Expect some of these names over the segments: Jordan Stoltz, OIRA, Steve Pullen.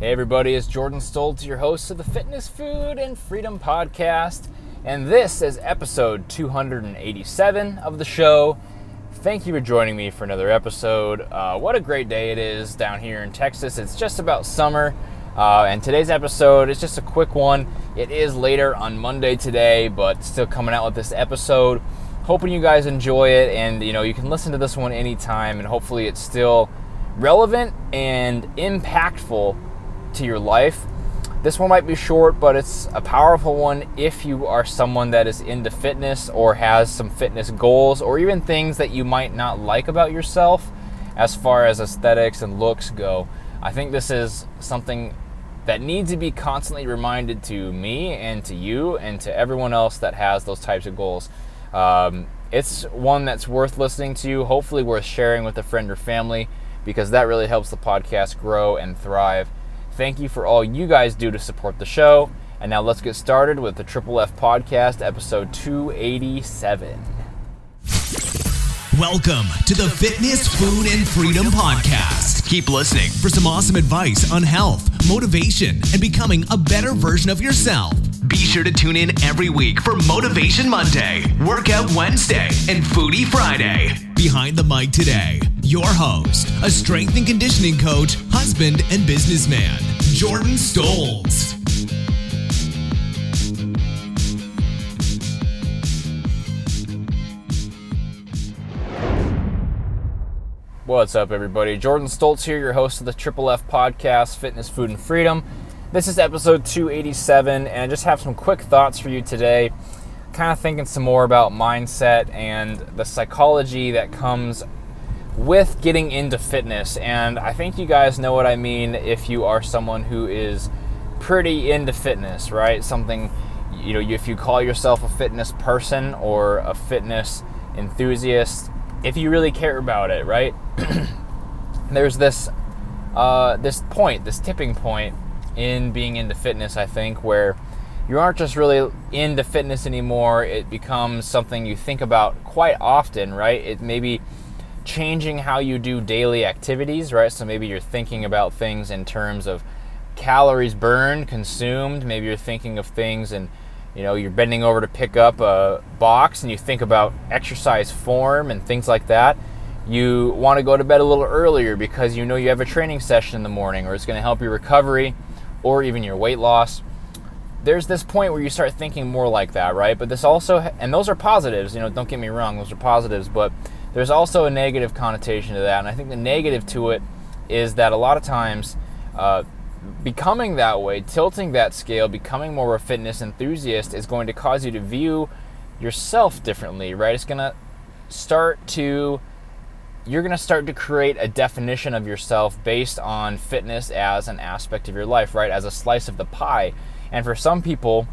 Hey everybody, it's Jordan Stoltz, your host of the Fitness, Food, and Freedom Podcast, and this is episode 287 of the show. Thank you for joining me for another episode. What a great day it is down here in Texas. It's just about summer, and today's episode is just a quick one. It is later on Monday today, but still coming out with this episode. Hoping you guys enjoy it, and you can listen to this one anytime, and hopefully it's still relevant and impactful to your life. This one might be short, but it's a powerful one if you are someone that is into fitness or has some fitness goals or even things that you might not like about yourself as far as aesthetics and looks go. I think this is something that needs to be constantly reminded to me and to you and to everyone else that has those types of goals. It's one that's worth listening to, hopefully worth sharing with a friend or family, because that really helps the podcast grow and thrive. Thank you for all you guys do to support the show. And now let's get started with the Triple F Podcast, episode 287. Welcome to the Fitness, Food, and Freedom Podcast. Keep listening for some awesome advice on health, motivation, and becoming a better version of yourself. Be sure to tune in every week for Motivation Monday, Workout Wednesday, and Foodie Friday. Behind the mic today, your host, a strength and conditioning coach, husband, and businessman, Jordan Stoltz. What's up, everybody? Jordan Stoltz here, your host of the Triple F Podcast, Fitness, Food, and Freedom. This is episode 287, and I just have some quick thoughts for you today. Kind of thinking some more about mindset and the psychology that comes with getting into fitness. And I think you guys know what I mean if you are someone who is pretty into fitness, right? Something, if you call yourself a fitness person or a fitness enthusiast, if you really care about it, right? There's this tipping point in being into fitness, I think, where you aren't just really into fitness anymore. It becomes something you think about quite often, right? It may be changing how you do daily activities, right? So maybe you're thinking about things in terms of calories burned, consumed. Maybe you're thinking of things and, you're bending over to pick up a box and you think about exercise form and things like that. You want to go to bed a little earlier because you have a training session in the morning, or it's going to help your recovery or even your weight loss. There's this point where you start thinking more like that, right? But this also, and those are positives, don't get me wrong, those are positives, but there's also a negative connotation to that. And I think the negative to it is that a lot of times becoming that way, tilting that scale, becoming more of a fitness enthusiast is going to cause you to view yourself differently, right? It's going to start to create a definition of yourself based on fitness as an aspect of your life, right? As a slice of the pie. And for some people,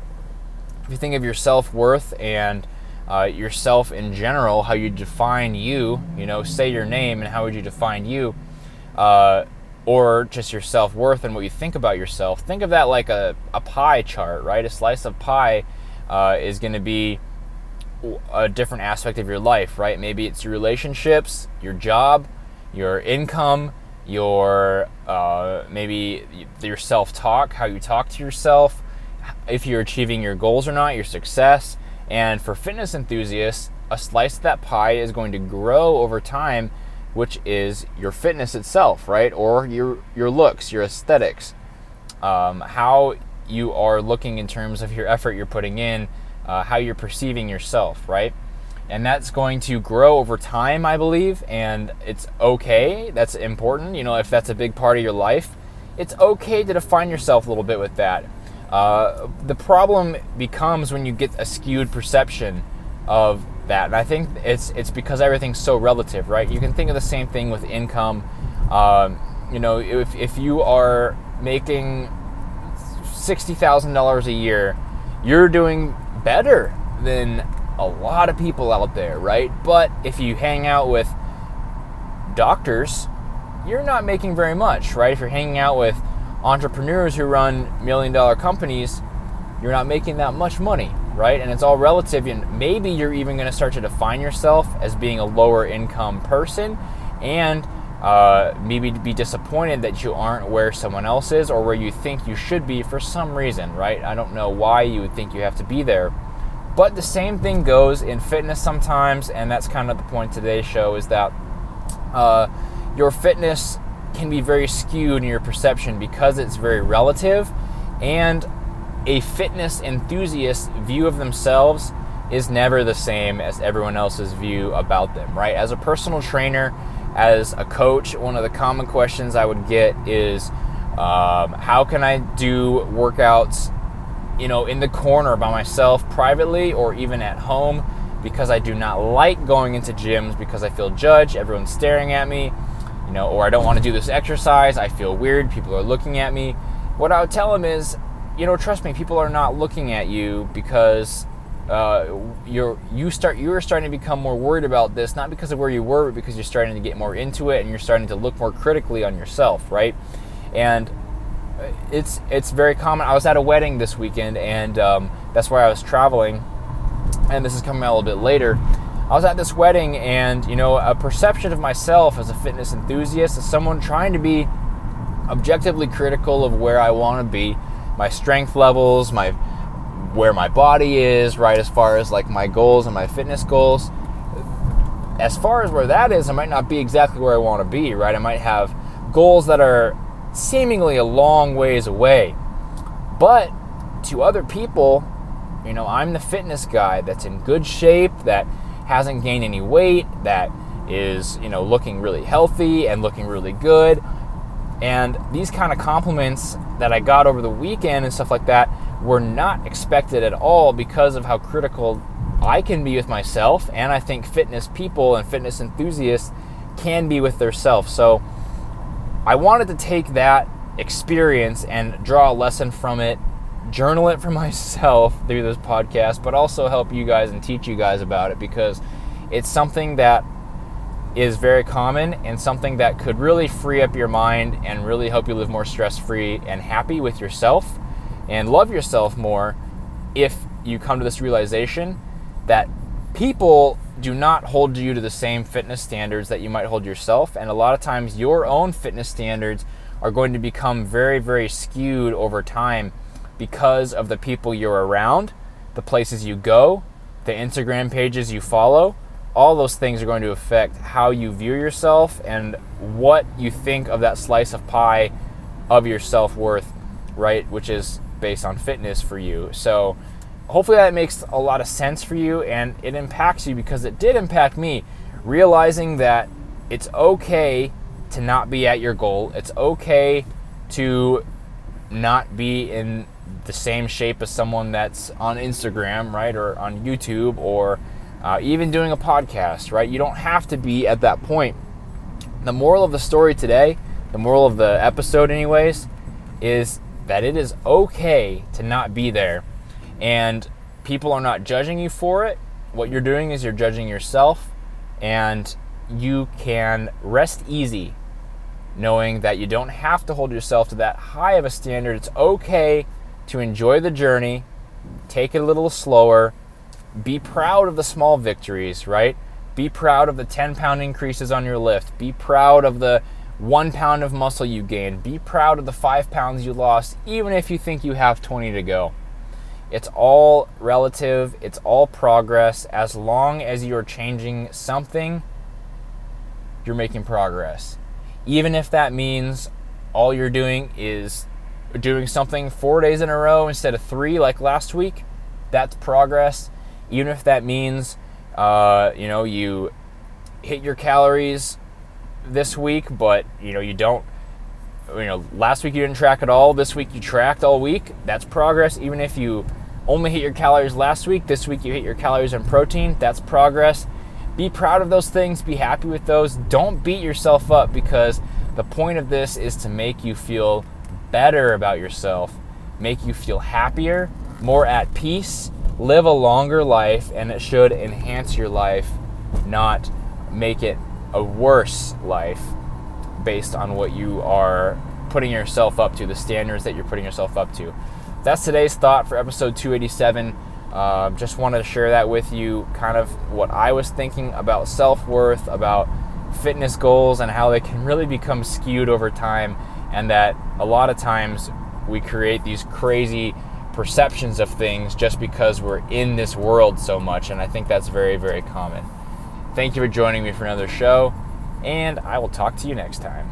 if you think of your self-worth and yourself in general, how you define you, say your name and how would you define you, or just your self-worth and what you think about yourself, think of that like a pie chart, right? A slice of pie is going to be a different aspect of your life, right? Maybe it's your relationships, your job, your income, your maybe your self-talk, how you talk to yourself, if you're achieving your goals or not, your success. And for fitness enthusiasts, a slice of that pie is going to grow over time, which is your fitness itself, right? Or your looks, your aesthetics, how you are looking in terms of your effort you're putting in, how you're perceiving yourself, right? And that's going to grow over time, I believe, and it's okay. That's important. If that's a big part of your life, it's okay to define yourself a little bit with that. The problem becomes when you get a skewed perception of that. And I think it's because everything's so relative, right? You can think of the same thing with income. If you are making $60,000 a year, you're doing better than a lot of people out there, right? But if you hang out with doctors, you're not making very much, right? If you're hanging out with entrepreneurs who run million-dollar companies, you're not making that much money, right? And it's all relative, and maybe you're even going to start to define yourself as being a lower income person, and maybe be disappointed that you aren't where someone else is or where you think you should be for some reason, right? I don't know why you would think you have to be there. But the same thing goes in fitness sometimes, and that's kind of the point of today's show, is that your fitness can be very skewed in your perception because it's very relative, and a fitness enthusiast's view of themselves is never the same as everyone else's view about them, right? As a personal trainer, as a coach, one of the common questions I would get is, how can I do workouts, you know, in the corner by myself privately or even at home, because I do not like going into gyms because I feel judged, everyone's staring at me, you know, or I don't want to do this exercise, I feel weird, people are looking at me. What I would tell them is, you know, trust me, people are not looking at you because you're starting to become more worried about this, not because of where you were, but because you're starting to get more into it and you're starting to look more critically on yourself, right? And it's very common. I was at a wedding this weekend, and that's why I was traveling, and this is coming out a little bit later. I was at this wedding, and you know, a perception of myself as a fitness enthusiast is someone trying to be objectively critical of where I want to be, my strength levels, where my body is, right, as far as like my goals and my fitness goals. As far as where that is, I might not be exactly where I want to be, right? I might have goals that are seemingly a long ways away. But to other people, you know, I'm the fitness guy that's in good shape, that hasn't gained any weight, that is, you know, looking really healthy and looking really good. And these kind of compliments that I got over the weekend and stuff like that were not expected at all because of how critical I can be with myself, and I think fitness people and fitness enthusiasts can be with themselves. So I wanted to take that experience and draw a lesson from it, journal it for myself through this podcast, but also help you guys and teach you guys about it, because it's something that is very common and something that could really free up your mind and really help you live more stress-free and happy with yourself and love yourself more if you come to this realization that people do not hold you to the same fitness standards that you might hold yourself. And a lot of times your own fitness standards are going to become very, very skewed over time because of the people you're around, the places you go, the Instagram pages you follow. All those things are going to affect how you view yourself and what you think of that slice of pie of your self-worth, right, which is based on fitness for you. So hopefully that makes a lot of sense for you, and it impacts you because it did impact me, realizing that it's okay to not be at your goal. It's okay to not be in the same shape as someone that's on Instagram, right, or on YouTube, or even doing a podcast, right? You don't have to be at that point. The moral of the story today, the moral of the episode anyways, is that it is okay to not be there, and people are not judging you for it. What you're doing is you're judging yourself, and you can rest easy knowing that you don't have to hold yourself to that high of a standard. It's okay to enjoy the journey, take it a little slower, be proud of the small victories, right? Be proud of the 10-pound increases on your lift. Be proud of the 1 pound of muscle you gained. Be proud of the 5 pounds you lost, even if you think you have 20 to go. It's all relative. It's all progress. As long as you're changing something, you're making progress. Even if that means all you're doing is doing something 4 days in a row instead of 3 like last week, that's progress. Even if that means, you know, you hit your calories this week, but, you know, you don't, you know, last week you didn't track at all, this week you tracked all week, that's progress. Even if you only hit your calories last week, this week you hit your calories and protein, that's progress. Be proud of those things, be happy with those. Don't beat yourself up, because the point of this is to make you feel better about yourself, make you feel happier, more at peace, live a longer life, and it should enhance your life, not make it a worse life based on what you are putting yourself up to, the standards that you're putting yourself up to. That's today's thought for episode 287. Just wanted to share that with you, kind of what I was thinking about self-worth, about fitness goals and how they can really become skewed over time, and that a lot of times we create these crazy perceptions of things just because we're in this world so much, and I think that's very, very common. Thank you for joining me for another show, and I will talk to you next time.